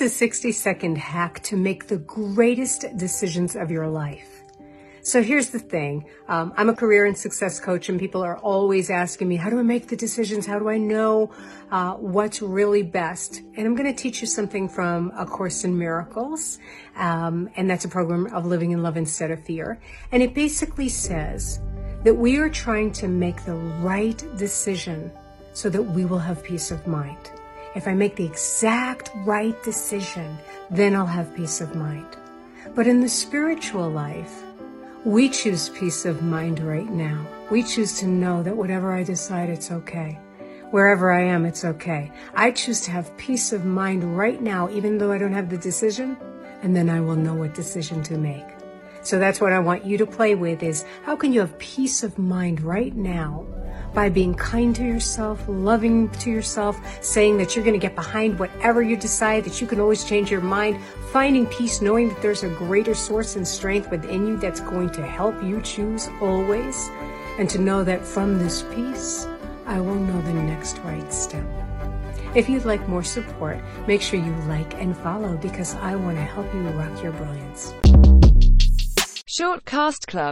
Here's a 60-second hack to make the greatest decisions of your life. So here's the thing. I'm a career and success coach, and people are always asking me, how do I make the decisions? How do I know what's really best? And I'm going to teach you something from A Course in Miracles, and that's a program of living in love instead of fear. And it basically says that we are trying to make the right decision so that we will have peace of mind. If I make the exact right decision, then I'll have peace of mind. But in the spiritual life, we choose peace of mind right now. We choose to know that whatever I decide, it's okay. Wherever I am, it's okay. I choose to have peace of mind right now, even though I don't have the decision, and then I will know what decision to make. So that's what I want you to play with is, how can you have peace of mind right now by being kind to yourself, loving to yourself, saying that you're going to get behind whatever you decide, that you can always change your mind, finding peace, knowing that there's a greater source and strength within you that's going to help you choose always, and to know that from this peace, I will know the next right step. If you'd like more support, make sure you like and follow, because I want to help you rock your brilliance. Shortcast Club.